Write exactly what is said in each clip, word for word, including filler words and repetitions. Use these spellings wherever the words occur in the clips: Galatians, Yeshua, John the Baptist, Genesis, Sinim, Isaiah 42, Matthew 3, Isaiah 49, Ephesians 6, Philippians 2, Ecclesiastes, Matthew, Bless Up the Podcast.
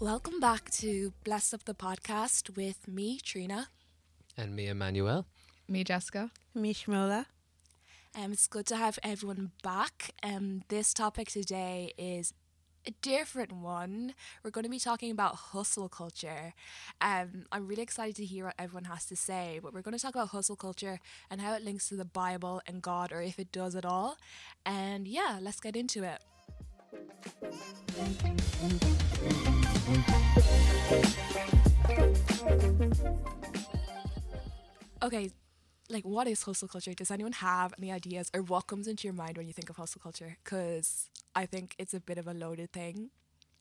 Welcome back to Bless Up the Podcast with me, Trina. And me, Emmanuel. Me, Jessica. Me, Shmola. Um, it's good to have everyone back. Um, this topic today is a different one. We're going to be talking about hustle culture. Um, I'm really excited to hear what everyone has to say, but we're going to talk about hustle culture and how it links to the Bible and God, or if it does at all. And yeah, let's get into it. Okay, like, what is hustle culture? Does anyone have any ideas, or what comes into your mind when you think of hustle culture? Because I think it's a bit of a loaded thing.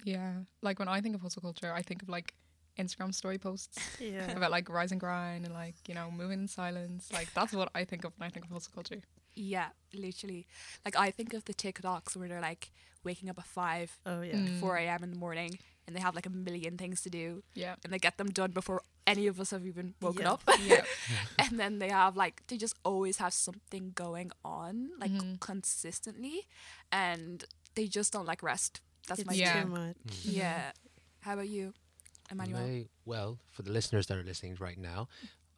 Yeah, like when I think of hustle culture, I think of like Instagram story posts yeah. about like rise and grind and like, you know, moving in silence. Like that's what I think of when I think of hustle culture. Yeah, literally. Like I think of the TikToks where they're like waking up at five, oh yeah, mm. four a.m. in the morning, and they have like a million things to do. Yeah, and they get them done before any of us have even woken yeah. up. Yeah, and then they have like they just always have something going on, like mm-hmm. consistently, and they just don't like rest. That's it's my yeah. too much. Mm. Yeah. How about you, Emmanuel? I, well, for the listeners that are listening right now.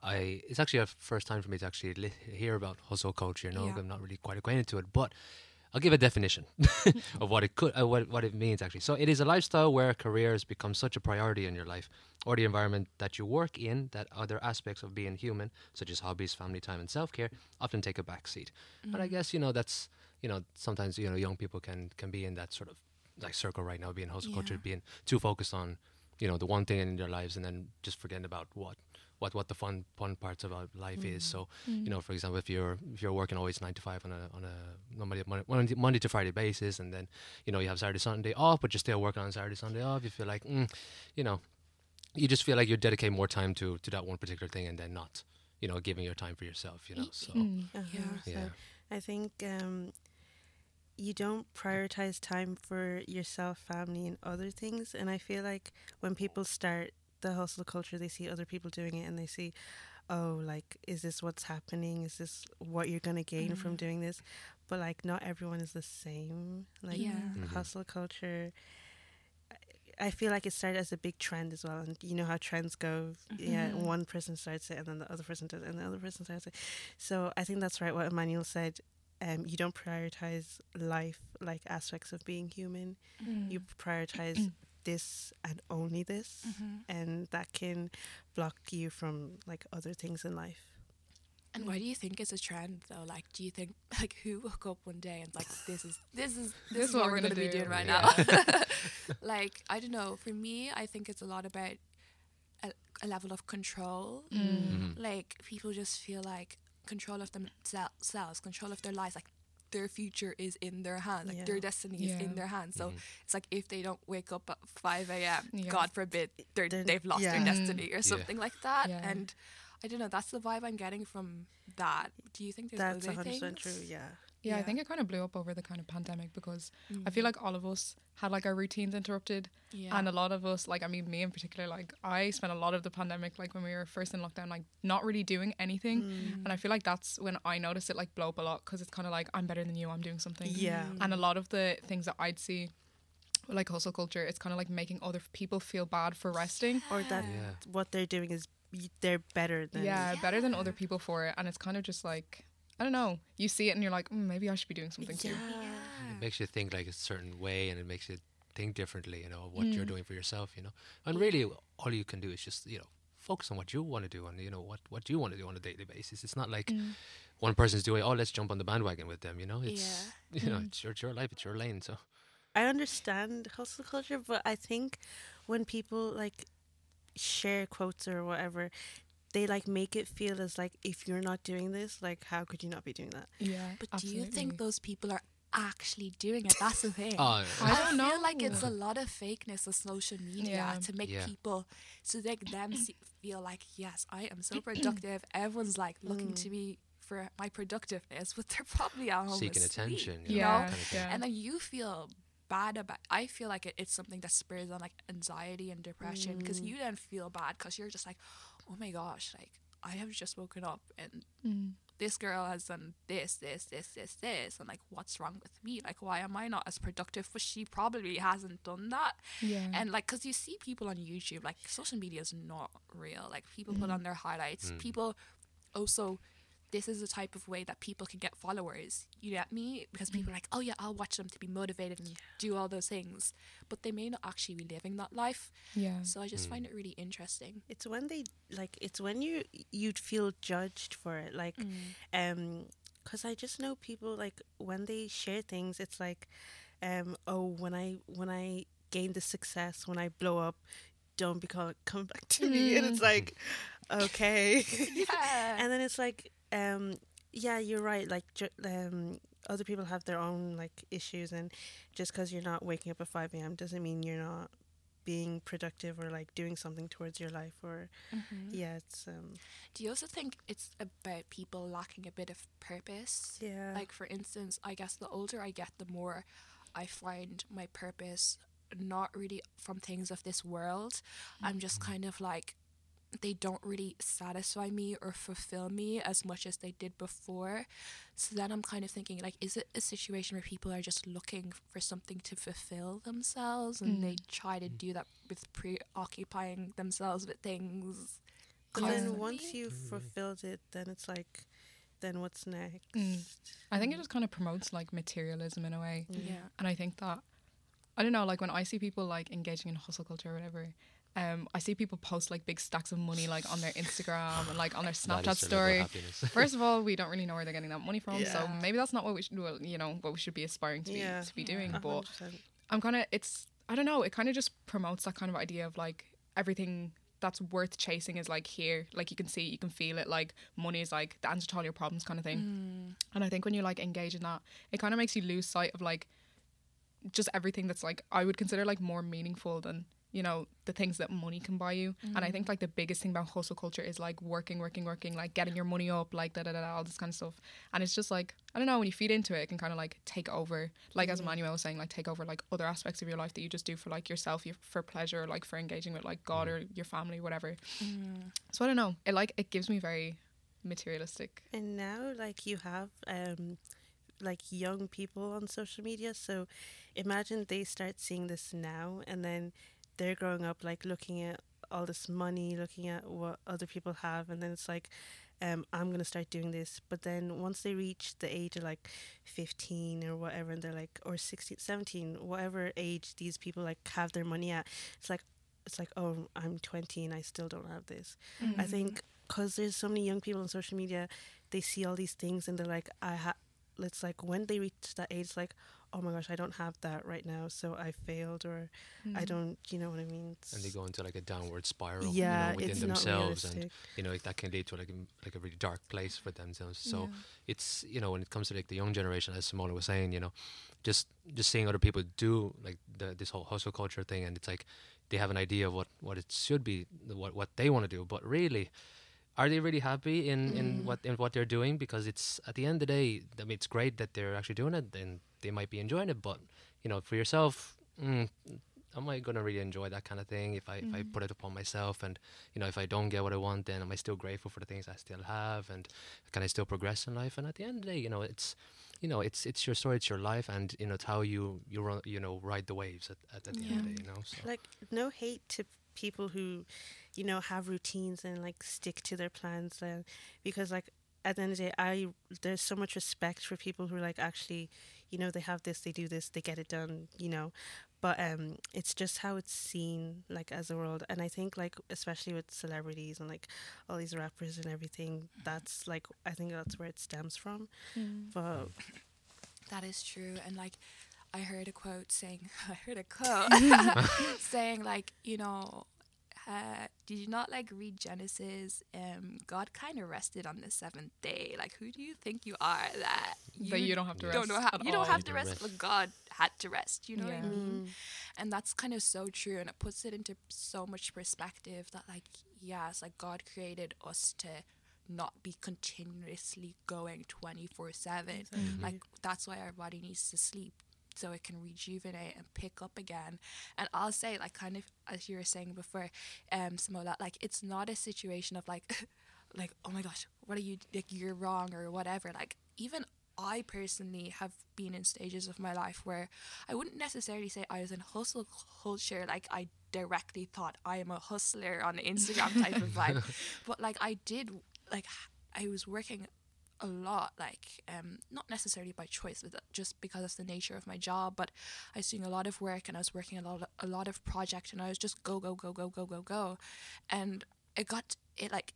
I, it's actually a first time for me to actually li- hear about hustle culture. No, yeah. I'm not really quite acquainted to it, but I'll give a definition of what it could, uh, what what it means actually. So it is a lifestyle where careers become such a priority in your life, or the environment that you work in, that other aspects of being human, such as hobbies, family time, and self-care, often take a backseat. Mm-hmm. But I guess you know that's you know sometimes you know young people can can be in that sort of like circle right now, being hustle yeah. culture, being too focused on you know the one thing in their lives, and then just forgetting about what. What, what the fun fun parts of our life mm. is. So mm. you know, for example, if you're if you're working always nine to five on a on a Monday, Monday, Monday to Friday basis, and then you know you have Saturday Sunday off, but you're still working on Saturday Sunday off, you feel like mm, you know, you just feel like you dedicate more time to to that one particular thing, and then not you know giving your time for yourself. You know, so mm. uh-huh. yeah. yeah, I think um, you don't prioritize time for yourself, family, and other things. And I feel like when people start the hustle culture, they see other people doing it and they see, oh, like, is this what's happening? Is this what you're gonna gain mm-hmm. from doing this? But like, not everyone is the same. Like yeah. mm-hmm. hustle culture, I feel like it started as a big trend as well, and you know how trends go. Mm-hmm. Yeah, one person starts it and then the other person does it and the other person starts it. So I think that's right what Emmanuel said. Um, you don't prioritize life, like aspects of being human. Mm. You prioritize this and only this, mm-hmm. and that can block you from like other things in life. And why do you think it's a trend though? Like, do you think like who woke up one day and like this is this is this is what, what we're gonna, gonna be do. doing right yeah. now? Like, I don't know. For me, I think it's a lot about a, a level of control. Mm. Mm-hmm. Like people just feel like control of themselves, control of their lives, like. Their future is in their hands, like yeah. their destiny yeah. is in their hands. So mm-hmm. it's like if they don't wake up at five a.m., yeah. God forbid, they're, they're, they've lost yeah. their destiny or something yeah. like that. Yeah. And I don't know, that's the vibe I'm getting from that. Do you think there's that's other things? That's one hundred percent true, yeah. yeah. Yeah, I think it kind of blew up over the kind of pandemic because mm. I feel like all of us had like our routines interrupted. Yeah. And a lot of us, like, I mean, me in particular, like I spent a lot of the pandemic, like when we were first in lockdown, like not really doing anything. Mm. And I feel like that's when I noticed it like blow up a lot, because it's kind of like, I'm better than you, I'm doing something. Yeah. Mm. And a lot of the things that I'd see, like hustle culture, it's kind of like making other people feel bad for resting. Or that yeah. what they're doing is they're better than. Yeah, yeah, better than other people for it. And it's kind of just like, I don't know, you see it and you're like, mm, maybe I should be doing something yeah. too. Yeah. It makes you think like a certain way, and it makes you think differently, you know, what mm. you're doing for yourself, you know. And really all you can do is just, you know, focus on what you want to do and, you know, what, what you want to do on a daily basis. It's not like mm. one person's doing, oh, let's jump on the bandwagon with them, you know. It's, yeah. you know, mm. it's, your, it's your life, it's your lane, so. I understand hustle culture, but I think when people like share quotes or whatever, they like make it feel as like if you're not doing this, like how could you not be doing that? Yeah, but absolutely. Do you think those people are actually doing it? That's the thing. Oh, yeah. I, I don't know. I feel like it's a lot of fakeness of social media yeah. to make yeah. people, to make them see, feel like, yes, I am so productive. Everyone's like looking mm. to me for my productiveness, but they're probably at home seeking attention, you know? Yeah. Kind of yeah. And then you feel bad about, I feel like it, it's something that spurs on like anxiety and depression, because mm. you then feel bad because you're just like, oh my gosh, like I have just woken up and mm. this girl has done this, this, this, this, this, and like what's wrong with me? Like why am I not as productive? But she probably hasn't done that. Yeah. And like, because you see people on YouTube, like social media is not real. Like people mm. put on their highlights. Mm. People also, this is the type of way that people can get followers. You get me? Because people are like, oh yeah, I'll watch them to be motivated and yeah. do all those things. But they may not actually be living that life. Yeah. So I just mm. find it really interesting. It's when they, like, it's when you, you'd feel judged for it. Like, mm. um, because I just know people, like, when they share things, it's like, um, oh, when I, when I gain the success, when I blow up, don't be called, come back to mm. me. And it's like, okay. yeah. And then it's like, Um, yeah, you're right. Like, ju- um, other people have their own like issues, and just because you're not waking up at five a.m. doesn't mean you're not being productive or like doing something towards your life. Or mm-hmm. yeah, it's. Um, Do you also think it's about people lacking a bit of purpose? Yeah. Like for instance, I guess the older I get, the more I find my purpose not really from things of this world. Mm-hmm. I'm just kind of like, they don't really satisfy me or fulfill me as much as they did before. So then I'm kind of thinking, like, is it a situation where people are just looking for something to fulfill themselves, and mm. they try to do that with preoccupying themselves with things constantly? And then once you've fulfilled it, then it's like, then what's next? Mm. I think it just kind of promotes like materialism in a way. Yeah. And I think that, I don't know, like when I see people like engaging in hustle culture or whatever, Um, I see people post like big stacks of money like on their Instagram and like on their Snapchat story. First of all, we don't really know where they're getting that money from, yeah. so maybe that's not what we should, well, you know, what we should be aspiring to be yeah. to be yeah. doing. But one hundred percent. I'm kind of, it's I don't know. It kind of just promotes that kind of idea of like everything that's worth chasing is like here, like you can see, you can feel it. Like money is like the answer to all your problems, kind of thing. Mm. And I think when you like engage in that, it kind of makes you lose sight of like just everything that's like I would consider like more meaningful than, you know, the things that money can buy you. Mm. And I think like the biggest thing about hustle culture is like working, working, working, like getting your money up, like da da da, da all this kind of stuff. And it's just like, I don't know, when you feed into it, it can kind of like take over, like mm. as Emmanuel was saying, like take over like other aspects of your life that you just do for like yourself, your, for pleasure, like for engaging with like God mm. or your family, whatever. Mm. So I don't know, it like, it gives me very materialistic. And now like you have, um, like young people on social media. So imagine they start seeing this now, and then they're growing up like looking at all this money, looking at what other people have, and then it's like, um, I'm gonna start doing this. But then once they reach the age of like fifteen or whatever, and they're like, or sixteen, seventeen, whatever age these people like have their money at, it's like, it's like, oh, I'm twenty and I still don't have this. Mm-hmm. I think because there's so many young people on social media, they see all these things and they're like, I ha. It's like when they reach that age, it's like, oh my gosh, I don't have that right now, so I failed, or mm. I don't, you know what I mean? It's, and they go into like a downward spiral, yeah, you know, within it's themselves, not and you know that can lead to like a, like a really dark place for themselves. So yeah. it's, you know, when it comes to like the young generation, as Simona was saying, you know, just just seeing other people do like the, this whole hustle culture thing, and it's like they have an idea of what, what it should be, what what they want to do, but really, are they really happy in, mm. in what in what they're doing? Because it's at the end of the day, I mean, it's great that they're actually doing it, and they might be enjoying it, but you know, for yourself, mm, am I gonna really enjoy that kind of thing? If I mm. if I put it upon myself, and you know, if I don't get what I want, then am I still grateful for the things I still have, and can I still progress in life? And at the end of the day, you know, it's you know, it's it's your story, it's your life, and you know, it's how you you run, you know, ride the waves at at, at the yeah. end of the day, you know. So. Like no hate to people who, you know, have routines and like stick to their plans, and uh, because like at the end of the day, I there's so much respect for people who are like actually, you know, they have this, they do this, they get it done, you know. But um, it's just how it's seen like as a world, and I think like especially with celebrities and like all these rappers and everything, that's like I think that's where it stems from. Mm. But that is true, and like I heard a quote saying, I heard a quote saying like, you know. Uh, did you not like read Genesis? Um, God kind of rested on the seventh day. Like, who do you think you are that you, that you don't have to don't rest? Know how, you don't have you to don't rest, rest, but God had to rest. You know yeah. what I mean? And that's kind of so true, and it puts it into so much perspective. That like, yes, like God created us to not be continuously going twenty four seven. Like that's why our body needs to sleep. so it can rejuvenate and pick up again. And I'll say, like, kind of as you were saying before, um Smola, like, it's not a situation of like like, oh my gosh, what are you, like, you're wrong or whatever. Like, even I personally have been in stages of my life where I wouldn't necessarily say I was in hustle culture, like I directly thought I am a hustler on Instagram type of vibe, but like I did, like I was working a lot, like um not necessarily by choice, but just because that's the nature of my job. But I was doing a lot of work and I was working a lot of, a lot of project, and I was just go go go go go go go, and it got it like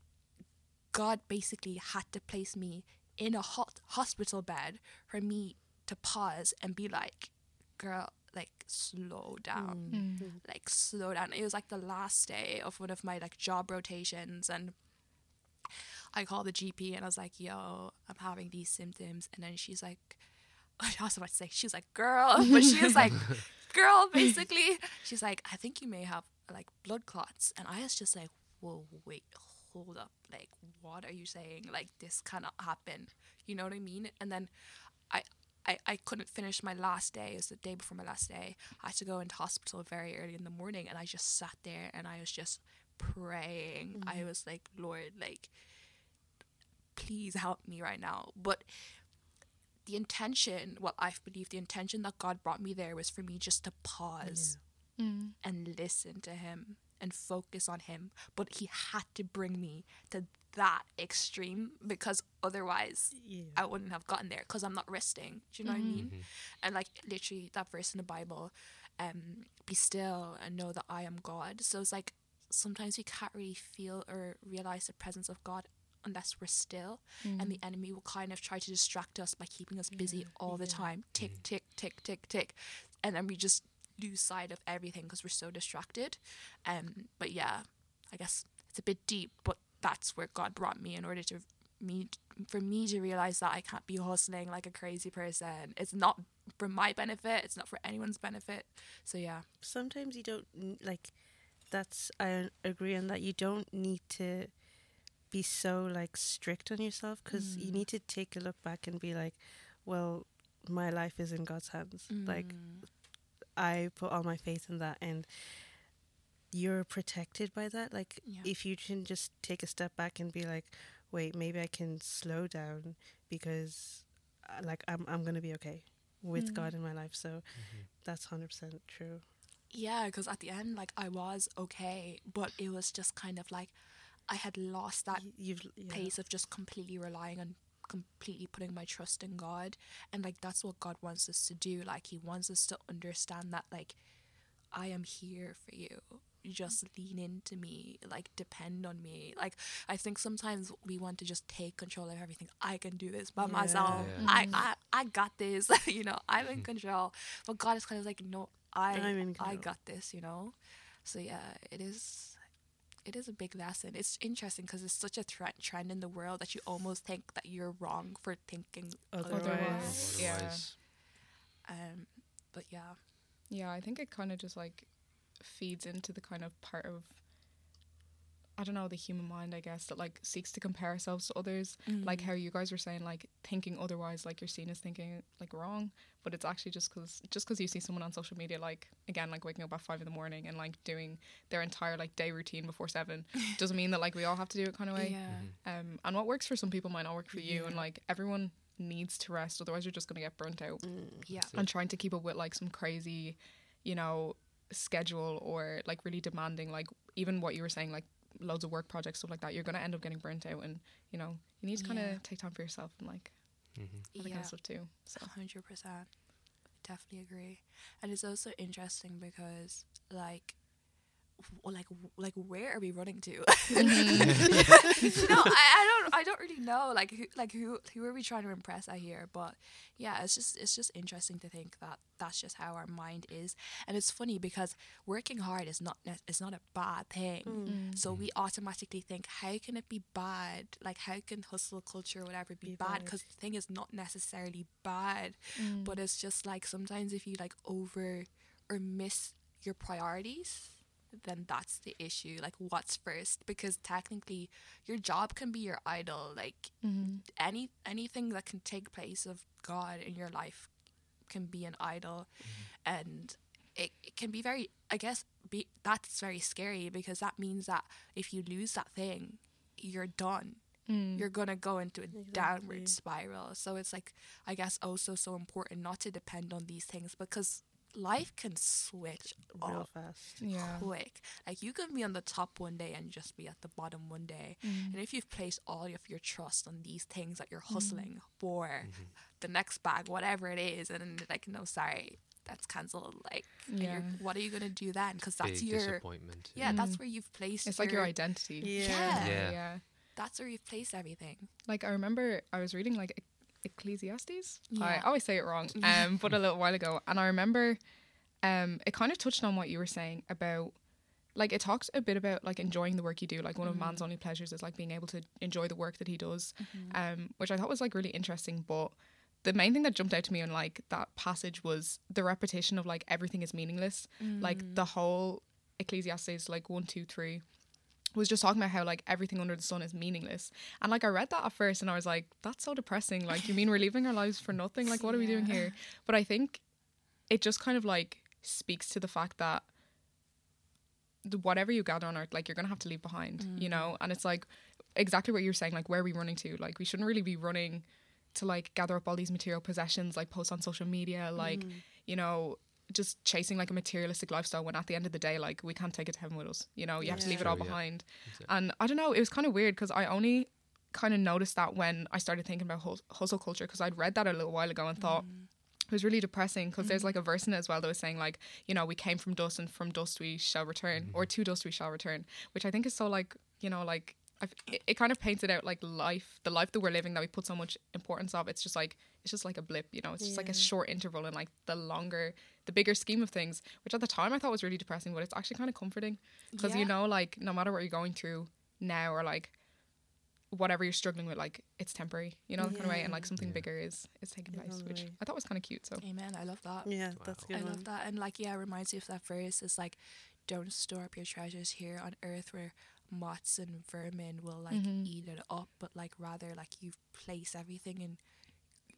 God basically had to place me in a hot hospital bed for me to pause and be like, girl, like, slow down. Mm-hmm. Like, slow down. It was like the last day of one of my like job rotations, and I called the G P and I was like, yo, I'm having these symptoms. And then she's like, I was about to say, she's like, girl, but she was like, girl, basically, she's like, I think you may have like blood clots. And I was just like, whoa, wait, hold up, like, what are you saying? Like, this cannot happen, you know what I mean? And then I I, I couldn't finish my last day. It was the day before my last day. I had to go into hospital very early in the morning, and I just sat there and I was just praying. Mm-hmm. I was like, Lord, like, please help me right now. But the intention, what I believe the intention that God brought me there was for me just to pause yeah. mm. and listen to him and focus on him. But he had to bring me to that extreme, because otherwise yeah. I wouldn't have gotten there, because I'm not resting. Do you know mm-hmm. what I mean? Mm-hmm. And like, literally that verse in the Bible, um, be still and know that I am God. So it's like, sometimes we can't really feel or realize the presence of God unless we're still. Mm. And the enemy will kind of try to distract us by keeping us busy yeah. all the yeah. time. Tick, mm. tick, tick, tick, tick. And then we just lose sight of everything because we're so distracted. Um, but yeah, I guess it's a bit deep, but that's where God brought me in order to me for me to realize that I can't be hustling like a crazy person. It's not for my benefit. It's not for anyone's benefit. So yeah. Sometimes you don't, like, that's, I agree on that. You don't need to be so like strict on yourself, because mm. you need to take a look back and be like, well, my life is in God's hands. Mm. Like, I put all my faith in that, and you're protected by that. Like, yeah. if you can just take a step back and be like, wait, maybe I can slow down, because uh, like I'm I'm gonna be okay with mm-hmm. God in my life. So mm-hmm. that's one hundred percent true. Yeah, because at the end, like, I was okay, but it was just kind of like I had lost that You've, yeah. pace of just completely relying on, completely putting my trust in God. And like, that's what God wants us to do. Like, he wants us to understand that, like, I am here for you. Just lean into me, like, depend on me. Like, I think sometimes we want to just take control of everything. I can do this by yeah. myself. Yeah. I, I I got this. You know, I'm in control. But God is kind of like, no, I I'm in control. I got this, you know. So yeah, it is it is a big lesson. It's interesting because it's such a threat trend in the world that you almost think that you're wrong for thinking otherwise. otherwise. Yeah. Um but yeah. Yeah, I think it kind of just like feeds into the kind of part of, I don't know, the human mind, I guess, that like seeks to compare ourselves to others. Mm. Like how you guys were saying, like thinking otherwise, like you're seen as thinking like wrong, but it's actually just because just because you see someone on social media, like, again, like waking up at five in the morning and like doing their entire like day routine before seven doesn't mean that like we all have to do it kind of way. Yeah. Mm-hmm. Um, and what works for some people might not work for you, yeah. and like everyone needs to rest, otherwise you're just gonna get burnt out. Mm, yeah. And trying to keep up with like some crazy, you know, schedule or like really demanding, like even what you were saying, like loads of work projects, stuff like that, you're going to end up getting burnt out. And you know, you need to kind of yeah. take time for yourself and like mm-hmm. all that yeah. kind of stuff too. So one hundred percent definitely agree. And it's also interesting because like w- like w- like where are we running to? Mm-hmm. No, I, I don't I don't really know like who, like who who are we trying to impress out here? But yeah, it's just it's just interesting to think that that's just how our mind is. And it's funny because working hard is not is not a bad thing. Mm. So we automatically think, how can it be bad? Like, how can hustle culture or whatever be, be bad? Because the thing is not necessarily bad, mm. but it's just like sometimes if you like over or miss your priorities, then that's the issue. Like, what's first? Because technically your job can be your idol. Like mm-hmm. any anything that can take place of God in your life relationship can be an idol, mm-hmm. and it, it can be very, I guess, be, that's very scary, because that means that if you lose that thing, you're done. Mm. You're going to go into a exactly. downward spiral. So it's like, I guess, also so important not to depend on these things, because life can switch real off fast. Yeah. Quick. Like, you can be on the top one day and just be at the bottom one day. Mm. And if you've placed all of your trust on these things that you're hustling mm. for, mm-hmm. the next bag, whatever it is, and then like, no, sorry, that's cancelled. Like, yeah. you're, what are you going to do then? Because that's Big your... disappointment. Yeah, yeah mm. that's where you've placed It's your, like your identity. Yeah. Yeah. yeah. yeah. That's where you've placed everything. Like, I remember I was reading, like, Ecclesiastes. Yeah. I always say it wrong, um, but a little while ago. And I remember um, it kind of touched on what you were saying about, like, it talks a bit about, like, enjoying the work you do. Like, one mm-hmm. of man's only pleasures is, like, being able to enjoy the work that he does, mm-hmm. um, which I thought was, like, really interesting. But the main thing that jumped out to me on, like, that passage was the repetition of, like, everything is meaningless. Mm-hmm. Like, the whole Ecclesiastes, like, one, two, three. Was just talking about how, like, everything under the sun is meaningless. And, like, I read that at first and I was like, that's so depressing. Like, you mean we're leaving our lives for nothing? Like, what are yeah. we doing here? But I think it just kind of, like, speaks to the fact that whatever you gather on earth, like, you're going to have to leave behind, mm. you know? And it's, like, exactly what you're saying, like, where are we running to? Like, we shouldn't really be running to, like, gather up all these material possessions, like, post on social media, like, mm. you know... just chasing like a materialistic lifestyle when at the end of the day, like, we can't take it to heaven with us, you know? You yeah. have to leave it all behind. Yeah. Exactly. And I don't know, it was kind of weird because I only kind of noticed that when I started thinking about hus- hustle culture, because I'd read that a little while ago and mm. thought it was really depressing, because mm. there's like a verse in it as well that was saying, like, you know, we came from dust and from dust we shall return, mm-hmm. or to dust we shall return, which I think is so, like, you know, like I've, it, it kind of painted out like life, the life that we're living that we put so much importance of. It's just like, it's just like a blip, you know, it's yeah. just like a short interval in like the longer, the bigger scheme of things, which at the time I thought was really depressing, but it's actually kind of comforting, because yeah. you know, like, no matter what you're going through now or like whatever you're struggling with, like, it's temporary, you know, yeah. kind of way, and like something yeah. bigger is is taking place, totally. Which I thought was kind of cute. So amen, I love that. Yeah, wow. That's good. I one. Love that. And like, yeah, it reminds me of that verse. It's like, don't store up your treasures here on earth where moths and vermin will like mm-hmm. eat it up, but like rather like you place everything in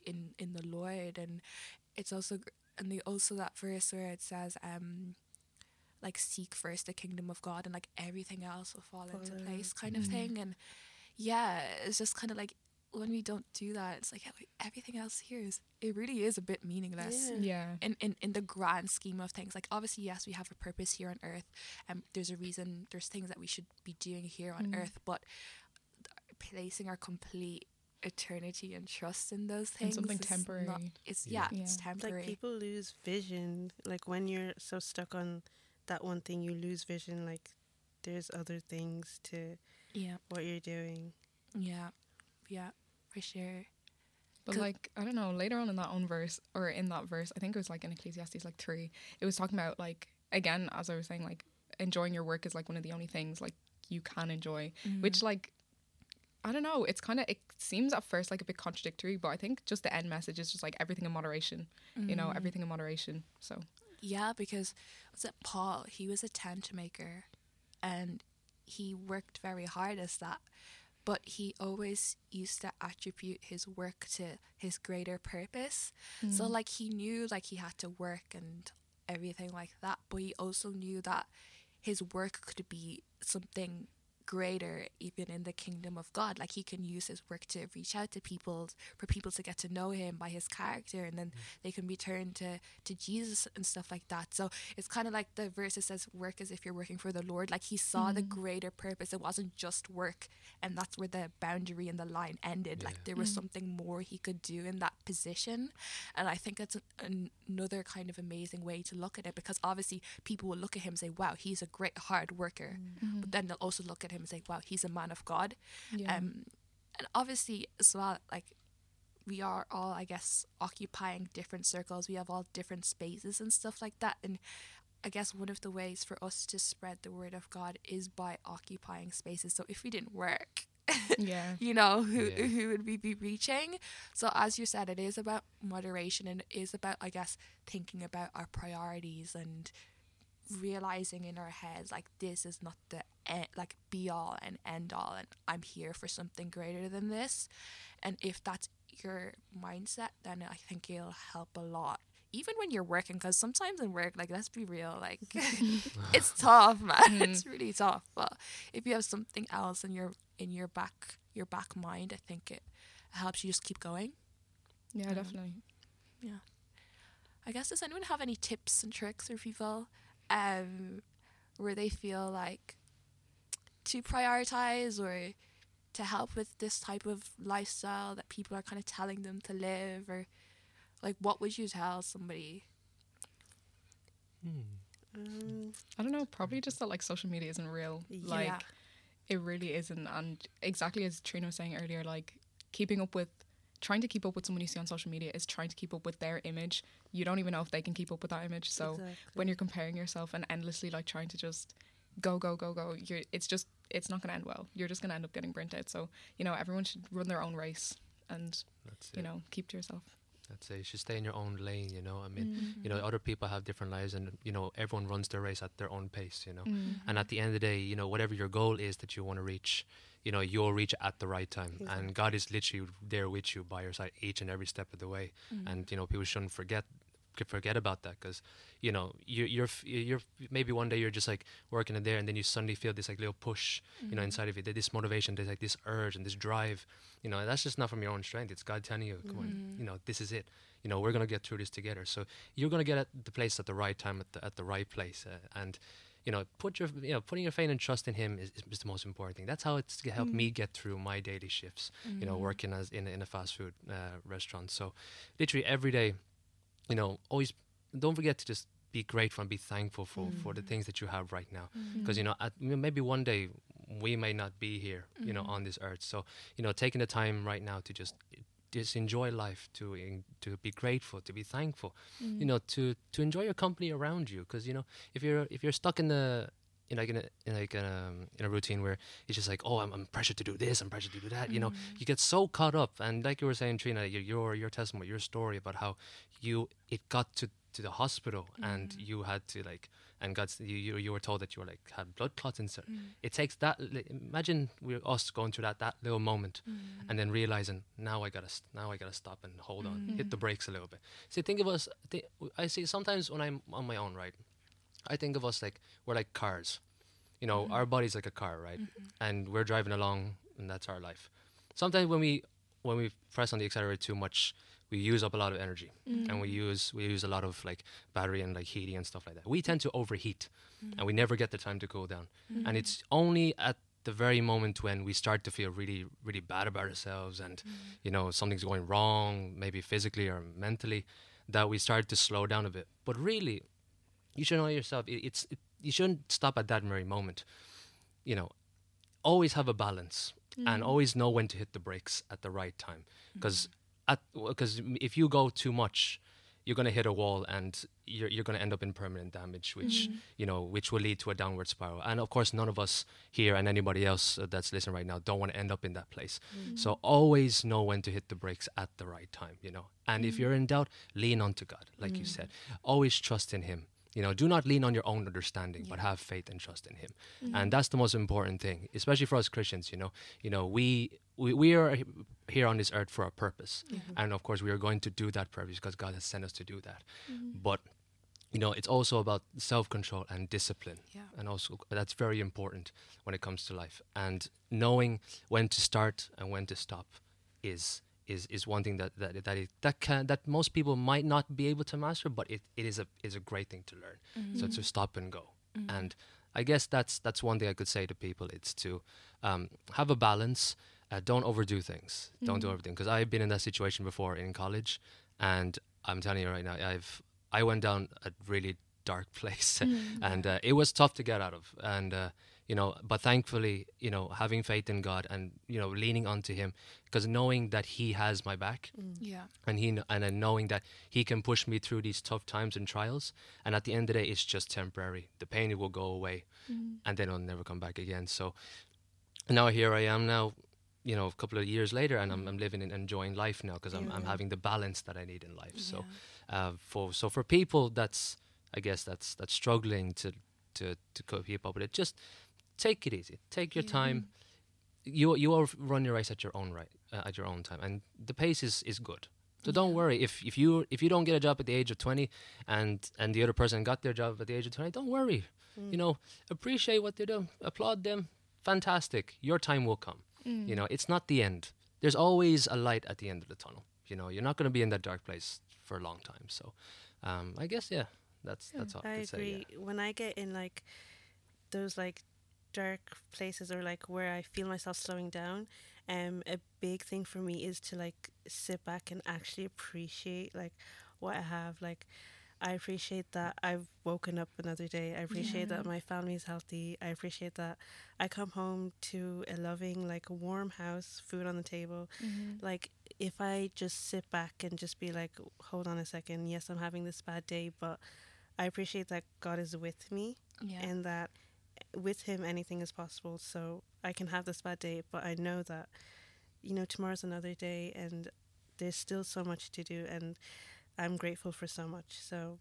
in in the Lord. And it's also and the also that verse where it says um like seek first the kingdom of God and like everything else will fall Follow. into place, kind mm-hmm. of thing. And yeah, it's just kind of like when we don't do that, it's like, yeah, like everything else here is, it really is a bit meaningless. Yeah. yeah. In, in in the grand scheme of things. Like, obviously, yes, we have a purpose here on earth, and um, there's a reason, there's things that we should be doing here on mm. earth, but th- placing our complete eternity and trust in those things. And something temporary. Not, it's yeah, yeah, it's temporary. Like, people lose vision. Like, when you're so stuck on that one thing, you lose vision. Like, there's other things to yeah. what you're doing. Yeah. Yeah, for sure. But like, I don't know, later on in that own verse, or in that verse, I think it was like in Ecclesiastes like three, it was talking about like, again, as I was saying, like enjoying your work is like one of the only things like you can enjoy, mm. which like, I don't know, it's kind of, it seems at first like a bit contradictory, but I think just the end message is just like everything in moderation, mm. you know, everything in moderation. So yeah, because was it Paul? He was a tent maker and he worked very hard as that. But he always used to attribute his work to his greater purpose. Mm. So, like, he knew, like, he had to work and everything like that. But he also knew that his work could be something greater, even in the kingdom of God. Like, he can use his work to reach out to people, for people to get to know him by his character. And then mm. they can return to, to Jesus and stuff like that. So, it's kind of like the verse that says, work as if you're working for the Lord. Like, he saw mm. the greater purpose. It wasn't just work. And that's where the boundary and the line ended. Yeah. Like, there was mm. something more he could do in that position. And I think that's an, another kind of amazing way to look at it. Because obviously, people will look at him and say, wow, he's a great hard worker. Mm. But then they'll also look at him and say, wow, he's a man of God. Yeah. Um, and obviously as well, like, we are all, I guess, occupying different circles. We have all different spaces and stuff like that. And I guess one of the ways for us to spread the word of God is by occupying spaces. So if we didn't work, yeah, you know, who yeah. who would we be reaching? So as you said, it is about moderation, and it is about, I guess, thinking about our priorities and realizing in our heads, like, this is not the en- like be all and end all, and I'm here for something greater than this. And if that's your mindset, then I think it'll help a lot even when you're working, because sometimes in work, like, let's be real, like, it's tough, man. Mm. It's really tough. But if you have something else in your in your back your back mind, I think it helps you just keep going. Yeah, um, definitely. Yeah. I guess, does anyone have any tips and tricks for people um, where they feel like to prioritize or to help with this type of lifestyle that people are kind of telling them to live? Or, like, what would you tell somebody? Hmm. Um, I don't know, probably just that, like, social media isn't real. Like, yeah. It really isn't. And exactly as Trina was saying earlier, like, keeping up with, trying to keep up with someone you see on social media is trying to keep up with their image. You don't even know if they can keep up with that image. So exactly. When you're comparing yourself and endlessly, like, trying to just go, go, go, go, you're, it's just, it's not going to end well. You're just going to end up getting burnt out. So, you know, everyone should run their own race and, That's you it. know, keep to yourself. That's it. You should stay in your own lane, you know. I mean, mm-hmm. you know, other people have different lives, and, you know, everyone runs their race at their own pace, you know. Mm-hmm. And at the end of the day, you know, whatever your goal is that you want to reach, you know, you'll reach at the right time. Exactly. And God is literally there with you by your side each and every step of the way. Mm-hmm. And, you know, people shouldn't forget forget about that, because, you know, you, you're you're maybe one day you're just like working in there, and then you suddenly feel this like little push, mm-hmm. you know, inside of you. There's this motivation, there's like this urge and this drive, you know, and that's just not from your own strength. It's God telling you, come mm-hmm. on, you know, this is it. You know, we're going to get through this together. So you're going to get at the place at the right time, at the, at the right place. Uh, and, you know, put your, you know, putting your faith and trust in him is, is the most important thing. That's how it's helped mm. me get through my daily shifts, mm. you know, working as in, in a fast food uh, restaurant. So literally every day, you know, always don't forget to just be grateful and be thankful for, mm. for the things that you have right now. Because, mm-hmm. you know, at, maybe one day we may not be here, mm-hmm. you know, on this earth. So, you know, taking the time right now to just... just enjoy life, to in, to be grateful, to be thankful, mm. you know, to, to enjoy your company around you. Because, you know, if you're if you're stuck in the in like in a in like in a, in a routine where it's just like, oh, I'm, I'm pressured to do this, I'm pressured to do that, mm. you know, you get so caught up. And like you were saying, Trina, your your, your testimony, your story about how you it got to, to the hospital, mm. and you had to like and got you, you you were told that you were like had blood clots inside. Mm. It takes that. Imagine we're us going through that that little moment, mm. and then realizing now I gotta now I gotta stop and hold on, mm. hit the brakes a little bit. See, think of us. Th- I see sometimes when I'm on my own, right? I think of us like we're like cars, you know. Mm. Our body's like a car, right? Mm-hmm. And we're driving along, and that's our life. Sometimes when we when we press on the accelerator too much, we use up a lot of energy, mm. and we use we use a lot of like battery and like heating and stuff like that. We tend to overheat, mm. and we never get the time to cool down. Mm. And it's only at the very moment when we start to feel really, really bad about ourselves, and mm. you know, something's going wrong, maybe physically or mentally, that we start to slow down a bit. But really, you should know yourself. It, it's it, you shouldn't stop at that very moment. You know, always have a balance, mm. and always know when to hit the brakes at the right time, because. Mm. Because if you go too much, you're going to hit a wall, and you're, you're going to end up in permanent damage, which mm-hmm. you know, which will lead to a downward spiral. And of course, none of us here and anybody else that's listening right now don't want to end up in that place. Mm-hmm. So always know when to hit the brakes at the right time, you know. And mm-hmm. if you're in doubt, lean onto God, like mm-hmm. you said. Always trust in Him. You know, do not lean on your own understanding, yeah. but have faith and trust in Him. Mm-hmm. And that's the most important thing, especially for us Christians, you know. You know, we we, we are here on this earth for a purpose. Mm-hmm. And of course, we are going to do that purpose because God has sent us to do that. Mm-hmm. But, you know, it's also about self-control and discipline. Yeah. And also, that's very important when it comes to life. And knowing when to start and when to stop is Is, is one thing that that that, it, that can that most people might not be able to master, but it, it is a is a great thing to learn. Mm-hmm. So to stop and go, mm-hmm. and I guess that's that's one thing I could say to people. It's to um, have a balance. Uh, don't overdo things. Mm-hmm. Don't do everything, because I've been in that situation before in college, and I'm telling you right now, I've I went down a really dark place, mm-hmm. and uh, it was tough to get out of, and. Uh, You know, but thankfully, you know, having faith in God and, you know, leaning onto Him, because knowing that He has my back, mm. yeah, and He and then knowing that He can push me through these tough times and trials, and at the end of the day, it's just temporary. The pain will go away, mm. and then it'll never come back again. So now here I am now, you know, a couple of years later, and I'm, I'm living and enjoying life now, because yeah. I'm, I'm having the balance that I need in life. Yeah. So, uh, for so for people that's I guess that's that's struggling to to to keep up with it, just take it easy. Take your yeah. time. You you will run your race at your own right uh, at your own time, and the pace is, is good. So don't worry if if you if you don't get a job at the age of twenty, and and the other person got their job at the age of twenty. Don't worry. Mm. You know, appreciate what they're doing. Applaud them. Fantastic. Your time will come. Mm. You know, it's not the end. There's always a light at the end of the tunnel. You know, you're not going to be in that dark place for a long time. So, um, I guess yeah, that's yeah, that's all I, I can agree. Say. Yeah. When I get in like those like dark places or like where I feel myself slowing down. Um, a big thing for me is to like sit back and actually appreciate like what I have. Like, I appreciate that I've woken up another day. I appreciate yeah. that my family is healthy. I appreciate that I come home to a loving, like, warm house, food on the table. Mm-hmm. Like, if I just sit back and just be like, hold on a second, yes, I'm having this bad day, but I appreciate that God is with me yeah. and that with him anything is possible. So I can have this bad day, but I know that, you know, tomorrow's another day and there's still so much to do and I'm grateful for so much. So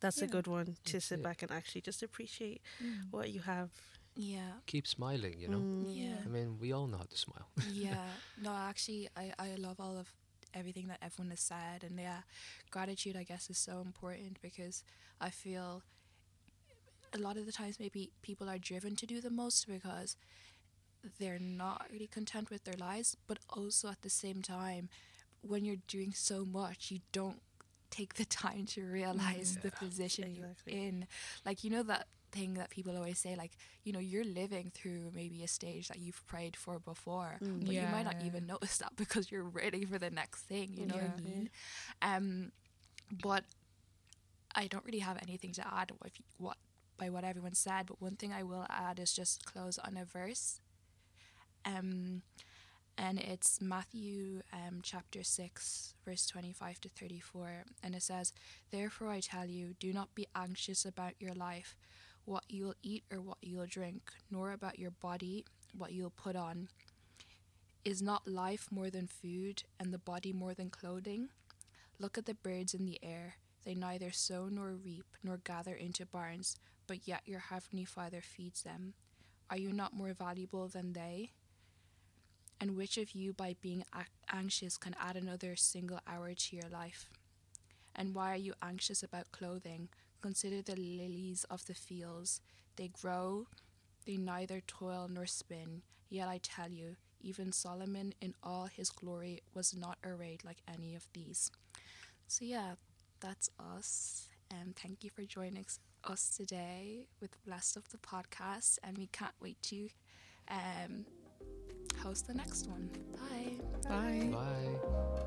that's yeah. a good one to that's sit it. back and actually just appreciate mm. what you have. Yeah. Keep smiling, you know. Mm. Yeah. I mean, we all know how to smile. Yeah. No, actually, I, I love all of everything that everyone has said. And yeah, gratitude, I guess, is so important because I feel a lot of the times maybe people are driven to do the most because they're not really content with their lives, but also at the same time, when you're doing so much, you don't take the time to realize yeah. the position exactly. you're in. Like, you know that thing that people always say, like, you know, you're living through maybe a stage that you've prayed for before, mm, but yeah. you might not even notice that because you're ready for the next thing, you know yeah. what I mean? Um, but I don't really have anything to add with what by what everyone said, but one thing I will add is just close on a verse. Um, and it's Matthew um, chapter six, verse twenty-five to thirty-four. And it says, "Therefore I tell you, do not be anxious about your life, what you'll eat or what you'll drink, nor about your body, what you'll put on. Is not life more than food, and the body more than clothing? Look at the birds in the air. They neither sow nor reap, nor gather into barns, but yet your heavenly Father feeds them. Are you not more valuable than they? And which of you, by being anxious, can add another single hour to your life? And why are you anxious about clothing? Consider the lilies of the fields. They grow, they neither toil nor spin. Yet I tell you, even Solomon in all his glory was not arrayed like any of these." So yeah, that's us. And um, thank you for joining us today with Bless Up the Podcast. And we can't wait to... Um, host the next one. Bye. Bye. Bye. Bye.